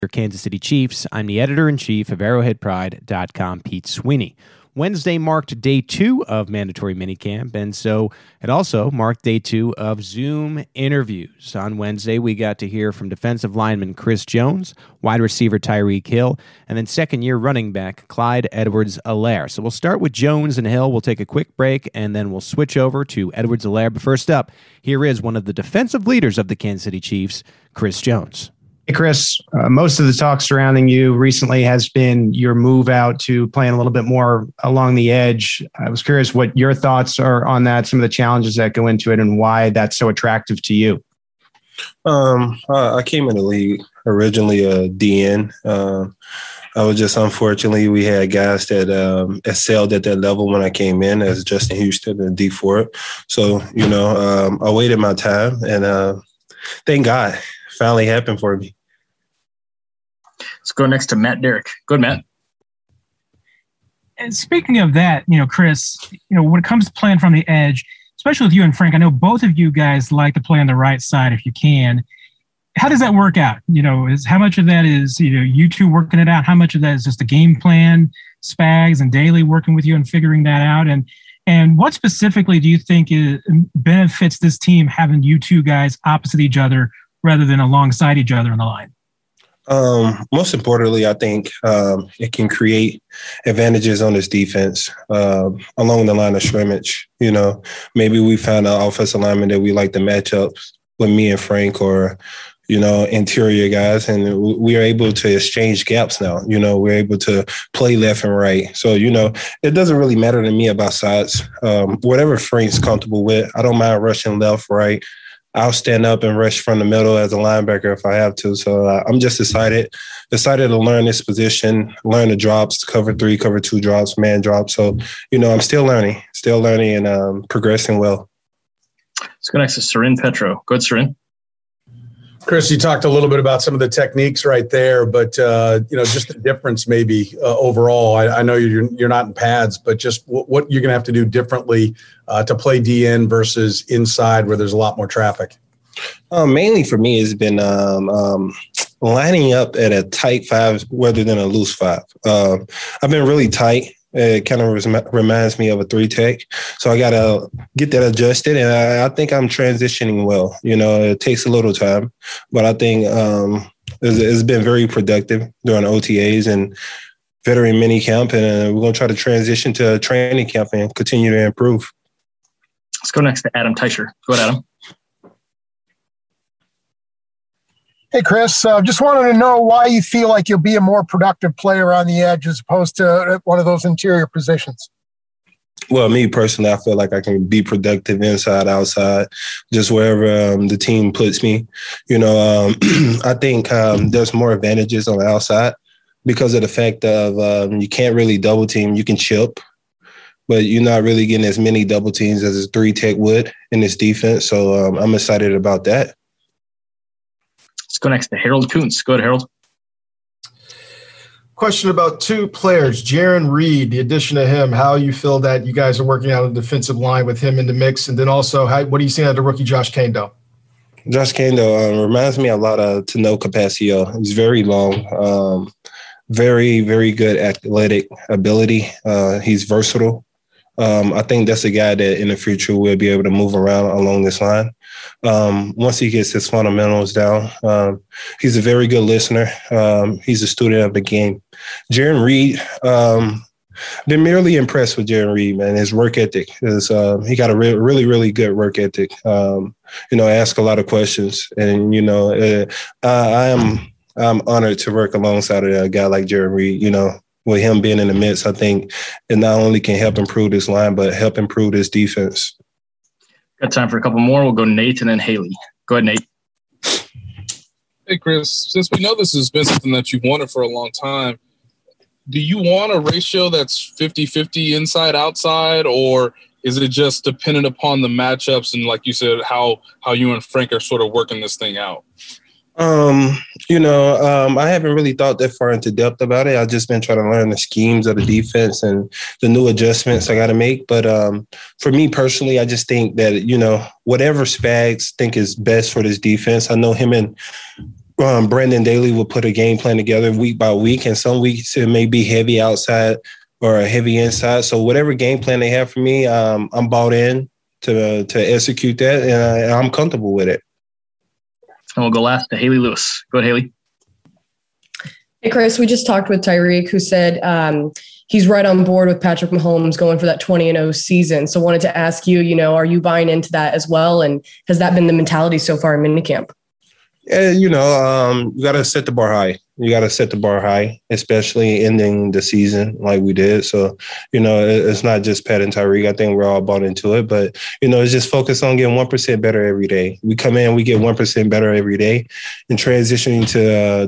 your Kansas City Chiefs. I'm the editor-in-chief of ArrowheadPride.com, Pete Sweeney. Wednesday marked day two of mandatory minicamp, and so it also marked day two of Zoom interviews. On Wednesday, we got to hear from defensive lineman Chris Jones, wide receiver Tyreek Hill, and then second-year running back Clyde Edwards-Helaire. So we'll start with Jones and Hill. We'll take a quick break, and then we'll switch over to Edwards-Helaire. But first up, here is one of the defensive leaders of the Kansas City Chiefs, Chris Jones. Hey, Chris, most of the talk surrounding you recently has been your move out to playing a little bit more along the edge. I was curious what your thoughts are on that, some of the challenges that go into it, and why that's so attractive to you. I came in the league originally a DN. I was just, unfortunately, we had guys that excelled at that level when I came in, as Justin Houston and D Ford. So, I waited my time, and thank God it finally happened for me. Let's go next to Matt Derrick. Good, Matt. And speaking of that, Chris, when it comes to playing from the edge, especially with you and Frank, I know both of you guys like to play on the right side if you can. How does that work out? How much of that is, you two working it out? How much of that is just the game plan, Spags and Daly working with you and figuring that out? And what specifically do you think benefits this team having you two guys opposite each other rather than alongside each other on the line? Most importantly, I think it can create advantages on this defense along the line of scrimmage. Maybe we found an offensive lineman that we like to match up with me and Frank, or interior guys, and we are able to exchange gaps now. We're able to play left and right. So, it doesn't really matter to me about sides. Whatever Frank's comfortable with, I don't mind rushing left, right. I'll stand up and rush from the middle as a linebacker if I have to. So I'm just excited to learn this position, learn the drops, cover three, cover two drops, man drops. So, I'm still learning and progressing well. Let's go next to Seren Petro. Go ahead, Seren. Chris, you talked a little bit about some of the techniques right there, but, just the difference maybe overall. I know you're not in pads, but just what you're going to have to do differently to play DN versus inside where there's a lot more traffic. Mainly for me has been lining up at a tight five rather than a loose five. I've been really tight. It kind of reminds me of a three tech. So I got to get that adjusted. And I think I'm transitioning well. It takes a little time, but I think it's been very productive during OTAs and veteran minicamp. And we're going to try to transition to a training camp and continue to improve. Let's go next to Adam Teicher. Go ahead, Adam. Hey, Chris, just wanted to know why you feel like you'll be a more productive player on the edge as opposed to one of those interior positions. Well, me personally, I feel like I can be productive inside, outside, just wherever the team puts me. I think there's more advantages on the outside because of the fact of you can't really double team. You can chip, but you're not really getting as many double teams as a three tech would in this defense. So I'm excited about that. Let's go next to Harold Kuntz. Go ahead, Harold. Question about two players, Jaron Reed, the addition of him, how you feel that you guys are working out on the defensive line with him in the mix, and then also what are you seeing out of the rookie Josh Kendo? Josh Kendo reminds me a lot of Tano Capaccio. He's very long, very, very good athletic ability. He's versatile. I think that's a guy that in the future will be able to move around along this line. Once he gets his fundamentals down, he's a very good listener. He's a student of the game. Jaron Reed, been merely impressed with Jaron Reed, man. His work ethic is, he got a really, really good work ethic. Ask a lot of questions. And, I'm honored to work alongside a guy like Jaron Reed. With him being in the midst, I think it not only can help improve this line, but help improve this defense. Got time for a couple more. We'll go Nathan and Haley. Go ahead, Nate. Hey, Chris, since we know this has been something that you've wanted for a long time, do you want a ratio that's 50-50 inside-outside, or is it just dependent upon the matchups and, like you said, how you and Frank are sort of working this thing out? I haven't really thought that far into depth about it. I've just been trying to learn the schemes of the defense and the new adjustments I got to make. But for me personally, I just think that, whatever Spags think is best for this defense, I know him and Brandon Daly will put a game plan together week by week, and some weeks it may be heavy outside or heavy inside. So whatever game plan they have for me, I'm bought in to execute that, and I'm comfortable with it. And we'll go last to Haley Lewis. Go ahead, Haley. Hey, Chris, we just talked with Tyreek, who said he's right on board with Patrick Mahomes going for that 20-0 season. So wanted to ask you, are you buying into that as well? And has that been the mentality so far in minicamp? Yeah, you got to set the bar high. You got to set the bar high, especially ending the season like we did. So, it's not just Pat and Tyreek. I think we're all bought into it. But, it's just focus on getting 1% better every day. We come in, we get 1% better every day, and transitioning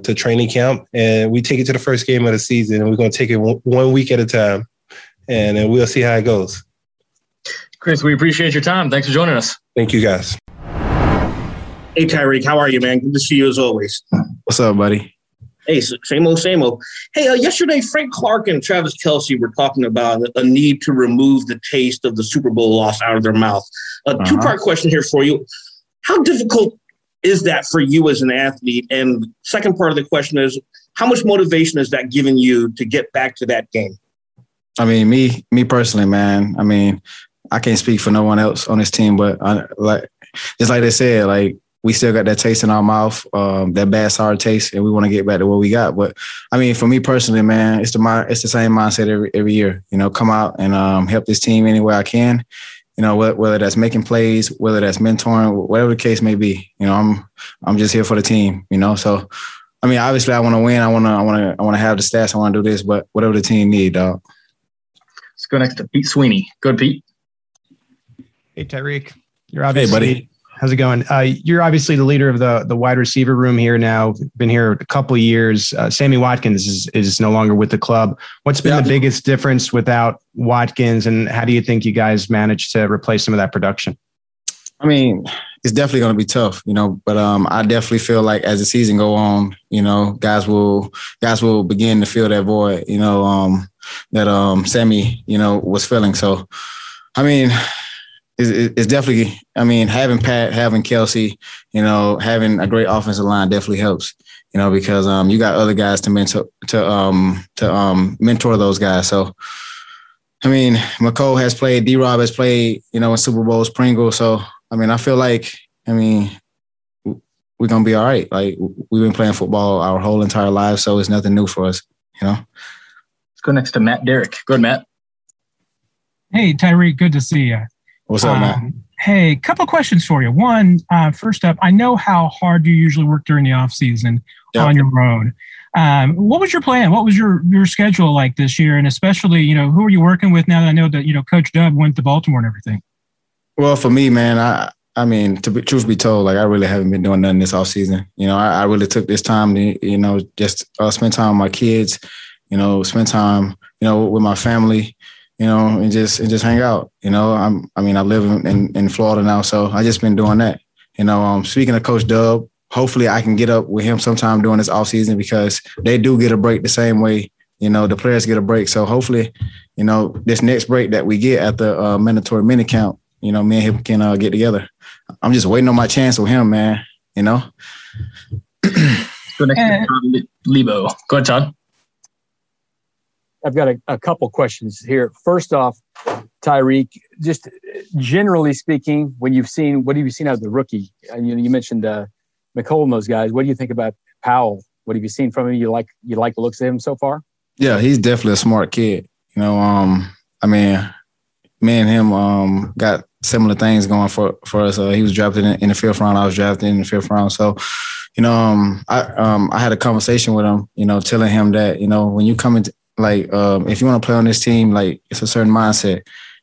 to training camp. And we take it to the first game of the season, and we're going to take it one week at a time. And then we'll see how it goes. Chris, we appreciate your time. Thanks for joining us. Thank you, guys. Hey, Tyreek, how are you, man? Good to see you as always. What's up, buddy? Hey, same old, same old. Hey, yesterday, Frank Clark and Travis Kelce were talking about a need to remove the taste of the Super Bowl loss out of their mouth. Two-part question here for you. How difficult is that for you as an athlete? And second part of the question is, how much motivation is that giving you to get back to that game? I mean, me personally, man, I can't speak for no one else on this team, but like they said, we still got that taste in our mouth, that bad sour taste, and we want to get back to what we got. But for me personally, man, it's the same mindset every year. Come out and help this team any way I can. Whether that's making plays, whether that's mentoring, whatever the case may be. I'm just here for the team. So obviously I want to win. I want to have the stats. I want to do this. But whatever the team need, dog. Let's go next to Pete Sweeney. Go ahead, Pete. Hey, Tyreek. You're obviously. Hey, buddy. How's it going? You're obviously the leader of the wide receiver room here now. Been here a couple of years. Sammy Watkins is no longer with the club. What's been the biggest difference without Watkins, and how do you think you guys managed to replace some of that production? It's definitely going to be tough, but I definitely feel like as the season go on, guys will begin to fill that void, that Sammy, was filling. So, it's definitely, having Pat, having Kelce, having a great offensive line definitely helps, because you got other guys to mentor, to mentor those guys. So, McCole has played, D-Rob has played, in Super Bowl, Springle. So, I feel like, we're going to be all right. Like, we've been playing football our whole entire lives, so it's nothing new for us, Let's go next to Matt Derrick. Go ahead, Matt. Hey, Tyreek, good to see you. What's up, man? Hey, couple of questions for you. One, first up, I know how hard you usually work during the off season on your own. What was your plan? What was your schedule like this year? And especially, who are you working with now that I know that, Coach Dub went to Baltimore and everything? Well, for me, man, truth be told, I really haven't been doing nothing this off season. I really took this time to, just spend time with my kids, spend time, with my family, and just hang out. I live in Florida now, so I just been doing that. Speaking of Coach Dub, hopefully I can get up with him sometime during this offseason, because they do get a break the same way, the players get a break. So hopefully, this next break that we get at the mandatory minicamp, me and him can get together. I'm just waiting on my chance with him, man, Go next to Tom Lebo. Go ahead, Todd. I've got a couple questions here. First off, Tyreek, just generally speaking, what have you seen out of the rookie? You mentioned McCole and those guys. What do you think about Powell? What have you seen from him? You like the looks of him so far? Yeah, he's definitely a smart kid. Me and him got similar things going for us. He was drafted in the fifth round. I was drafted in the fifth round. So, I had a conversation with him, telling him that, when you come into if you want to play on this team, it's a certain mindset,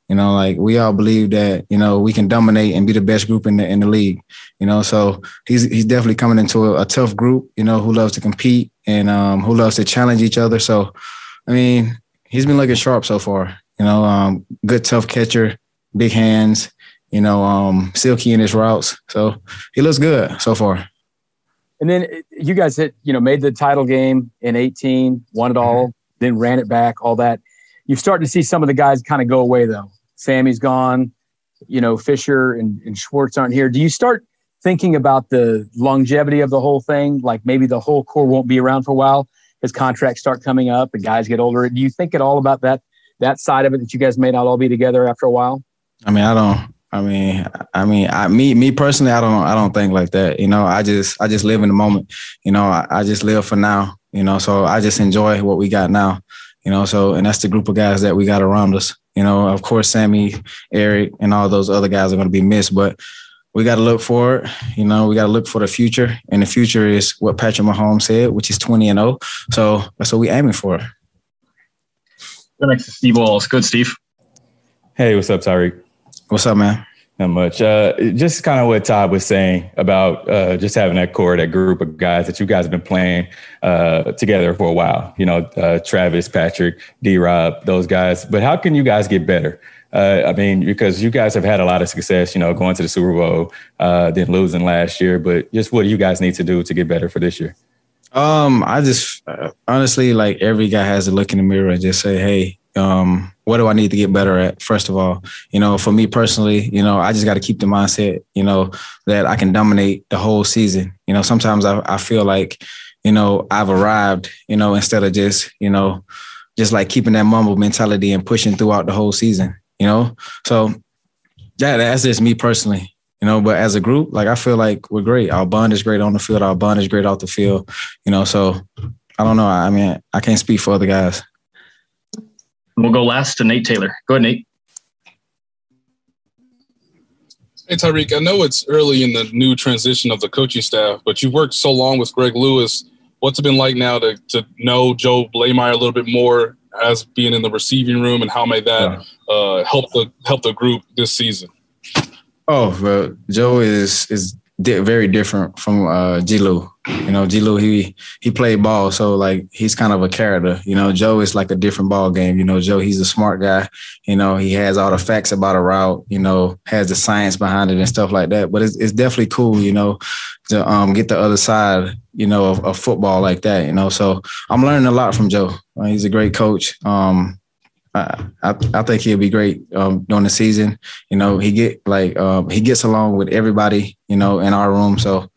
we all believe that, we can dominate and be the best group in the league, so he's definitely coming into a tough group, who loves to compete and who loves to challenge each other. So, he's been looking sharp so far, good, tough catcher, big hands, silky in his routes. So he looks good so far. And then you guys had, made the title game in 2018, won it all. Then ran it back, all that. You've started to see some of the guys kind of go away, though. Sammy's gone, Fisher and Schwartz aren't here. Do you start thinking about the longevity of the whole thing, like maybe the whole core won't be around for a while, his contracts start coming up and guys get older. Do you think at all about that side of it, that you guys may not all be together after a while? I mean, me personally, I don't think like that. You know, I just live in the moment. You know, I just live for now. You know, so I just enjoy what we got now. You know, so, and that's the group of guys that we got around us. You know, of course, Sammy, Eric, and all those other guys are going to be missed, but we got to look forward. You know, we got to look for the future, and the future is what Patrick Mahomes said, which is 20-0. So that's what we aiming for. Go next to Steve Walls. Good, Steve. Hey, what's up, Tyreek? What's up, man? Not much. Just kind of what Todd was saying about just having that core, that group of guys that you guys have been playing together for a while. You know, Travis, Patrick, D-Rob, those guys. But how can you guys get better? I mean, because you guys have had a lot of success, you know, going to the Super Bowl, then losing last year. But just what do you guys need to do to get better for this year? I just honestly, like, every guy has to look in the mirror and just say, hey, what do I need to get better at? First of all, you know, for me personally, you know, I just got to keep the mindset, you know, that I can dominate the whole season. You know, sometimes I feel like, you know, I've arrived, you know, instead of just, you know, just like keeping that mumble mentality and pushing throughout the whole season, you know? So that's just me personally. You know, but as a group, like, I feel like we're great. Our bond is great on the field. Our bond is great off the field. You know, so I don't know. I mean, I can't speak for other guys. We'll go last to Nate Taylor. Go ahead, Nate. Hey, Tyreek, I know it's early in the new transition of the coaching staff, but you've worked so long with Greg Lewis. What's it been like now to know Joe Bleymaier a little bit more as being in the receiving room, and how may that help the group this season? Oh, well, Joe is very different from G. Lou. You know, G. Lou, he played ball, so, like, he's kind of a character. You know, Joe is like a different ball game. You know, Joe, he's a smart guy. You know, he has all the facts about a route, you know, has the science behind it and stuff like that. But it's definitely cool, you know, to get the other side, you know, of football like that, you know. So I'm learning a lot from Joe. He's a great coach. I think he'll be great during the season. You know, he gets along with everybody, you know, in our room. So,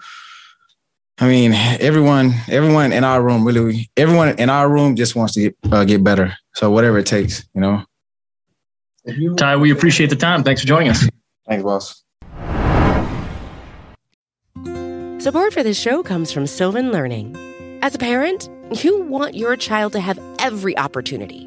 I mean, everyone in our room, really, everyone in our room just wants to get better. So whatever it takes, you know. Ty, we appreciate the time. Thanks for joining us. Thanks, boss. Support for this show comes from Sylvan Learning. As a parent, you want your child to have every opportunity.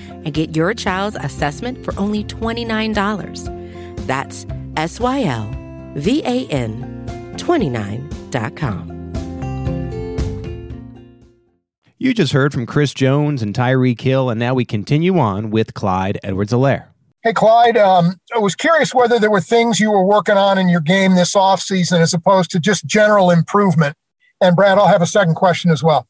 and get your child's assessment for only $29. That's SYLVAN29.com. You just heard from Chris Jones and Tyreek Hill, and now we continue on with Clyde Edwards-Helaire. Hey, Clyde, I was curious whether there were things you were working on in your game this offseason as opposed to just general improvement. And, Brad, I'll have a second question as well.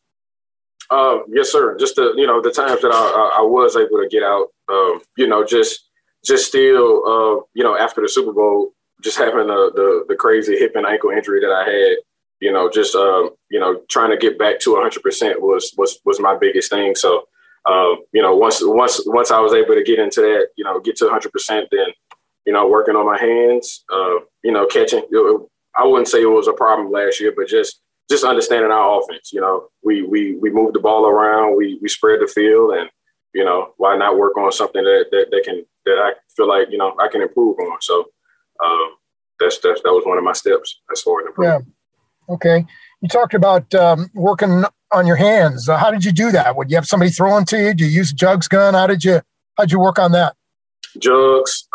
Yes, sir. Just the times that I was able to get out, just still, after the Super Bowl, just having the crazy hip and ankle injury that I had, trying to get back to 100% was my biggest thing. So, once I was able to get into that, get to 100%, then, working on my hands, catching. I wouldn't say it was a problem last year, but just understanding our offense. We move the ball around, we spread the field, and, why not work on something that I feel like, I can improve on. So, that was one of my steps as far as improving. Yeah. Okay. You talked about working on your hands. How did you do that? Would you have somebody throwing to you? Do you use Jug's gun? How'd you work on that? Jugs,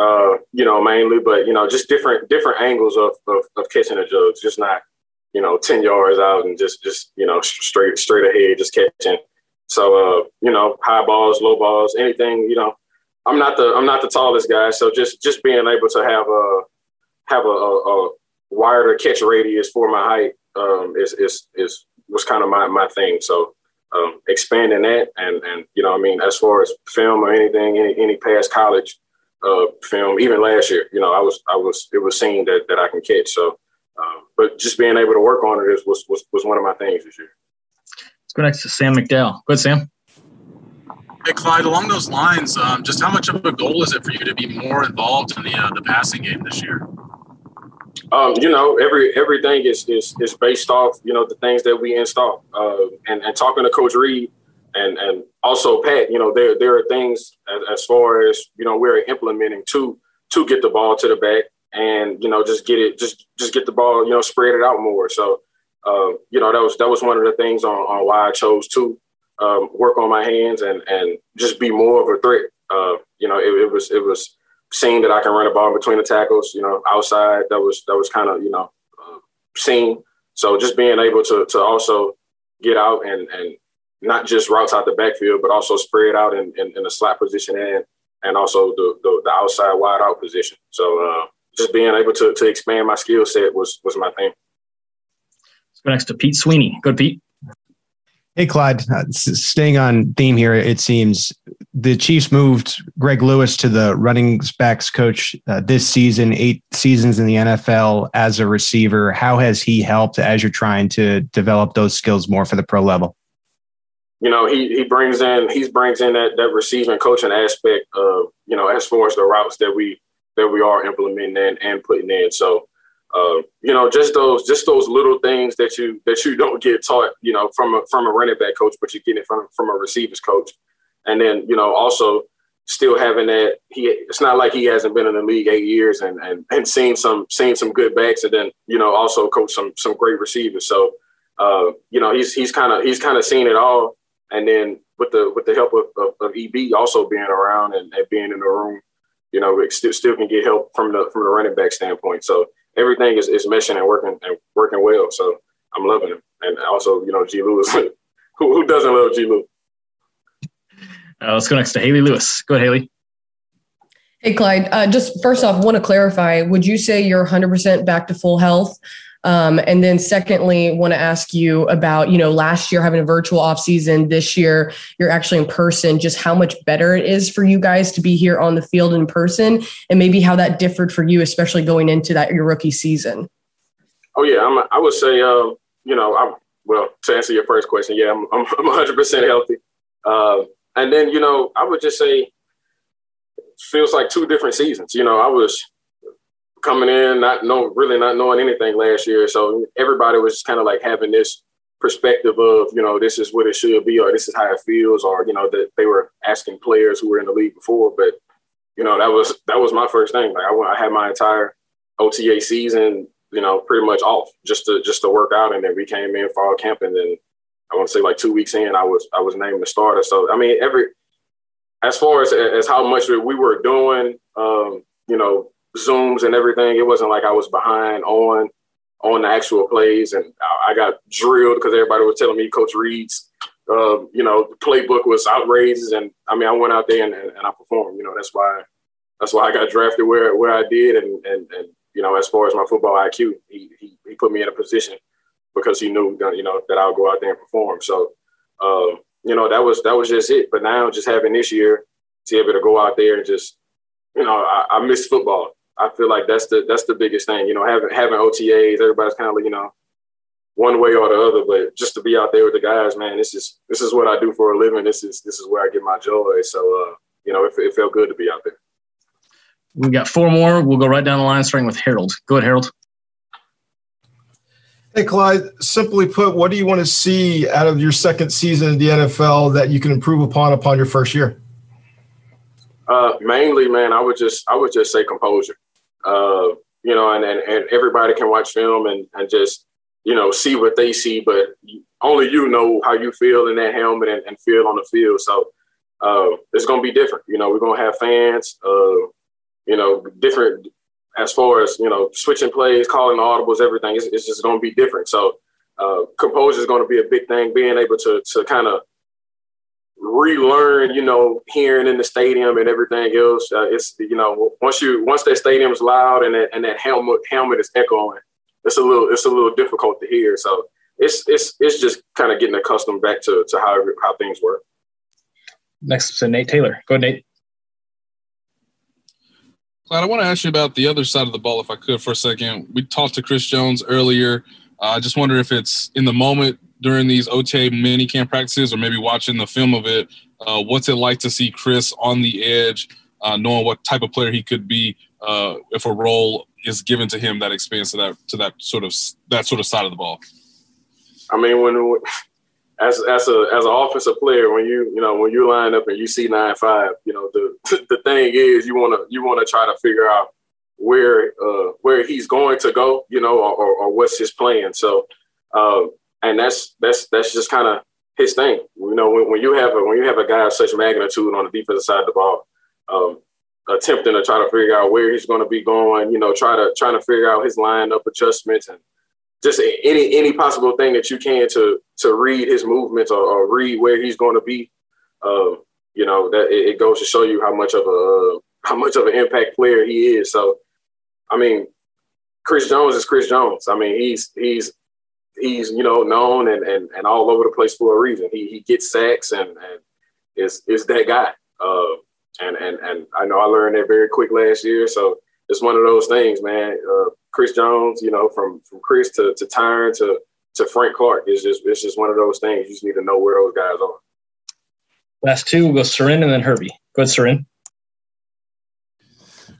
mainly, but, just different angles of catching the jugs, just not, 10 yards out and just straight ahead, just catching. So, high balls, low balls, anything, I'm not the tallest guy. So just being able to have a wider catch radius for my height was kind of my thing. So expanding that and as far as film or anything, any past college film, even last year, it was seen that I can catch. So, but just being able to work on it was one of my things this year. Let's go next to Sam McDowell. Go ahead, Sam. Hey, Clyde, along those lines, just how much of a goal is it for you to be more involved in the passing game this year? Everything is based off, the things that we install. And talking to Coach Reed and also Pat, there are things as far as, we're implementing to get the ball to the back and, just get it, just get the ball, spread it out more. So, that was one of the things on why I chose to work on my hands and just be more of a threat. It was seen that I can run a ball between the tackles, outside. That was kind of, seen. So just being able to also get out and not just routes out the backfield, but also spread out in the slot position and also the outside wide out position. So just being able to expand my skill set was my thing. Let's go next to Pete Sweeney. Good, Pete. Hey, Clyde, staying on theme here, it seems the Chiefs moved Greg Lewis to the running backs coach this season, 8 seasons in the NFL as a receiver. How has he helped as you're trying to develop those skills more for the pro level? He brings in that receiving coaching aspect of, as far as the routes that we are implementing and putting in. So, just those little things that you don't get taught, from a running back coach, but you get it from a receivers coach. And then, also still having that, it's not like he hasn't been in the league 8 years and seen some good backs and then, also coach some great receivers. So, he's kind of seen it all. And then with the help of EB also being around and being in the room, it still can get help from the running back standpoint. So, everything is meshing and working well. So I'm loving him. And also, G. Lewis. Who doesn't love G. Lewis? Let's go next to Haley Lewis. Go ahead, Haley. Hey, Clyde. Just first off, want to clarify, would you say you're 100% back to full health? And then secondly, want to ask you about, last year having a virtual offseason, this year you're actually in person, just how much better it is for you guys to be here on the field in person and maybe how that differed for you, especially going into your rookie season. Oh, yeah. I would say, to answer your first question, yeah, I'm 100% healthy. And then, I would just say it feels like 2 different seasons. I was – coming in, not knowing anything last year. So everybody was kind of like having this perspective of, this is what it should be, or this is how it feels, or, that they were asking players who were in the league before. But, that was my first thing. Like I had my entire OTA season, pretty much off just to work out. And then we came in fall camp. And then I want to say like 2 weeks in, I was named the starter. So, I mean, as far as how much we were doing, Zooms and everything. It wasn't like I was behind on the actual plays, and I got drilled because everybody was telling me Coach Reed's, the playbook was outrageous. And I mean, I went out there and I performed. That's why I got drafted where I did. And as far as my football IQ, he put me in a position because he knew that I would go out there and perform. So that was just it. But now just having this year to be able to go out there and just I miss football. I feel like that's the biggest thing, having OTAs, everybody's kind of like, one way or the other, but just to be out there with the guys, man, this is what I do for a living. This is where I get my joy. So, it felt good to be out there. We got 4 more. We'll go right down the line, starting with Harold. Go ahead, Harold. Hey, Clyde, simply put, what do you want to see out of your second season in the NFL that you can improve upon your first year? Mainly, man, I would just say composure. And everybody can watch film and just you know, see what they see, but only you know how you feel in that helmet and feel on the field. So it's going to be different. You know, we're going to have fans, you know, different as far as, you know, switching plays, calling audibles, everything. It's just going to be different. So composure is going to be a big thing, being able to kind of relearn, you know, hearing in the stadium and everything else. It's, you know, once that stadium's loud and that helmet is echoing, it's a little difficult to hear. So it's just kind of getting accustomed back to how things work. Next to Nate Taylor. Go, Nate. Clyde, I want to ask you about the other side of the ball, if I could, for a second. We talked to Chris Jones earlier. I just wonder if it's in the moment during these OTA mini camp practices or maybe watching the film of it, what's it like to see Chris on the edge, knowing what type of player he could be if a role is given to him that expands to that sort of side of the ball? I mean, when as an offensive player, when you line up and you see 9-5, you know, the thing is you want to try to figure out where he's going to go, you know, or what's his plan. So, and that's just kind of his thing. You know, when you have a guy of such magnitude on the defensive side of the ball, attempting to try to figure out where he's going to be going, you know, trying to figure out his lineup adjustments and just any possible thing that you can to read his movements or read where he's going to be. You know, that it goes to show you how much of an impact player he is. So, I mean, Chris Jones is Chris Jones. I mean, he's you know, known and all over the place for a reason. He gets sacks and is that guy. And I know I learned that very quick last year. So it's one of those things, man. Chris Jones, you know, from Chris to Tyron to Frank Clark, it's just one of those things. You just need to know where those guys are. Last two, we'll go Seren and then Herbie. Go ahead, Seren.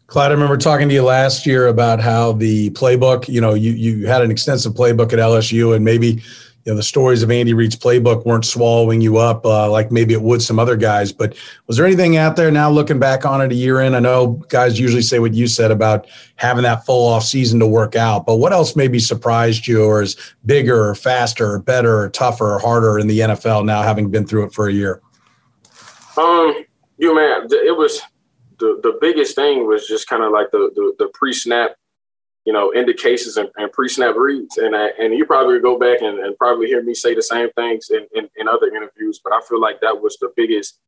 Clyde, I remember talking to you last year about how the playbook, you know, you had an extensive playbook at LSU, and maybe, you know, the stories of Andy Reid's playbook weren't swallowing you up like maybe it would some other guys. But was there anything out there now looking back on it a year in? I know guys usually say what you said about having that full off season to work out, but what else maybe surprised you or is bigger or faster or better or tougher or harder in the NFL now, having been through it for a year? You man, it was – The biggest thing was just kind of like the pre-snap, you know, indications and pre-snap reads. And you probably go back and probably hear me say the same things in other interviews, but I feel like that was the biggest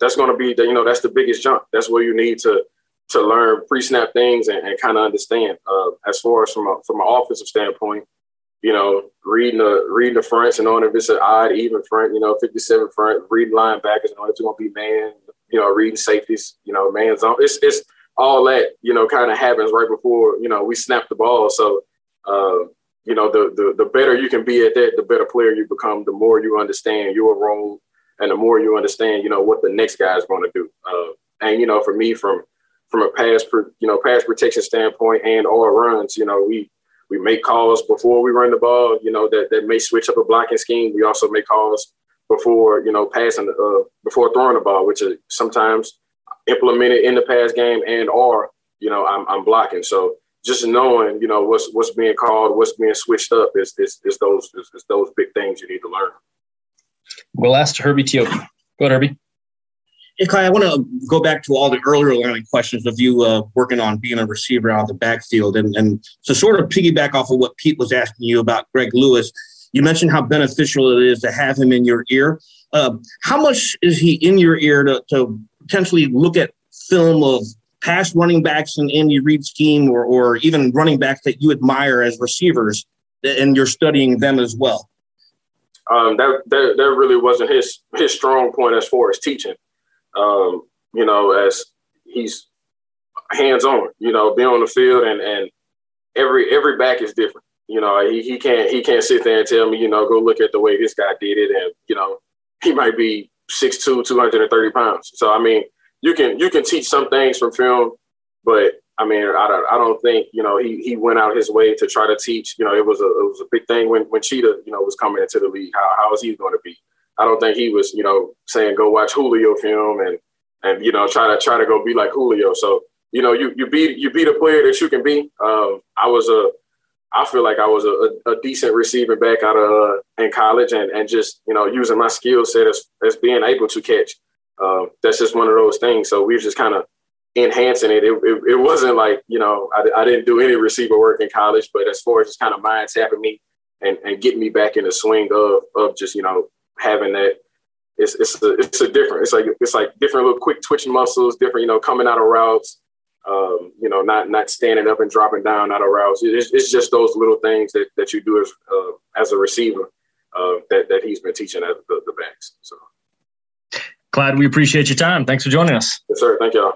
that's going to be, the, you know, that's the biggest jump. That's where you need to learn pre-snap things and kind of understand as far as from an offensive standpoint, you know, reading the fronts and knowing if it's an odd, even front, you know, 57 front, reading linebackers and knowing it's going to be man, you know, reading safeties, you know, man zone. It's all that, you know, kind of happens right before, you know, we snap the ball. So, you know, the better you can be at that, the better player you become, the more you understand your role and the more you understand, you know, what the next guy is going to do. And, you know, for me, from a pass protection standpoint and all runs, you know, we make calls before we run the ball, you know, that may switch up a blocking scheme. We also make calls before, you know, before throwing the ball, which is sometimes implemented in the pass game and or, you know, I'm blocking. So just knowing, you know, what's being called, what's being switched up is those big things you need to learn. We'll ask Herbie Teope. Go ahead, Herbie. Hey, Clyde, I want to go back to all the earlier line questions of you working on being a receiver out of the backfield. And to sort of piggyback off of what Pete was asking you about Greg Lewis, you mentioned how beneficial it is to have him in your ear. How much is he in your ear to potentially look at film of past running backs in Andy Reid's scheme or even running backs that you admire as receivers, and you're studying them as well? That really wasn't his strong point as far as teaching. You know, as he's hands-on, you know, being on the field and every back is different. You know, he can't sit there and tell me, you know, go look at the way this guy did it. And, you know, he might be 6'2", 230 pounds. So, I mean, you can teach some things from film, but, I mean, I don't think, you know, he went out his way to try to teach. You know, it was a big thing when Cheetah, you know, was coming into the league. How is he going to be? I don't think he was, you know, saying go watch Julio film and you know, try to go be like Julio. So, you know, you be the player that you can be. I was a I feel like I was a decent receiver back out of in college, and just, you know, using my skill set as being able to catch. That's just one of those things. So we were just kind of enhancing it. It wasn't like, you know, I didn't do any receiver work in college, but as far as just kind of mind tapping me and getting me back in the swing of just, you know, having that, it's a different, it's like different little quick twitching muscles, different, you know, coming out of routes, you know, not standing up and dropping down out of routes. It's just those little things that you do as a receiver that he's been teaching at the backs. So. Clyde, we appreciate your time. Thanks for joining us. Yes, sir. Thank y'all.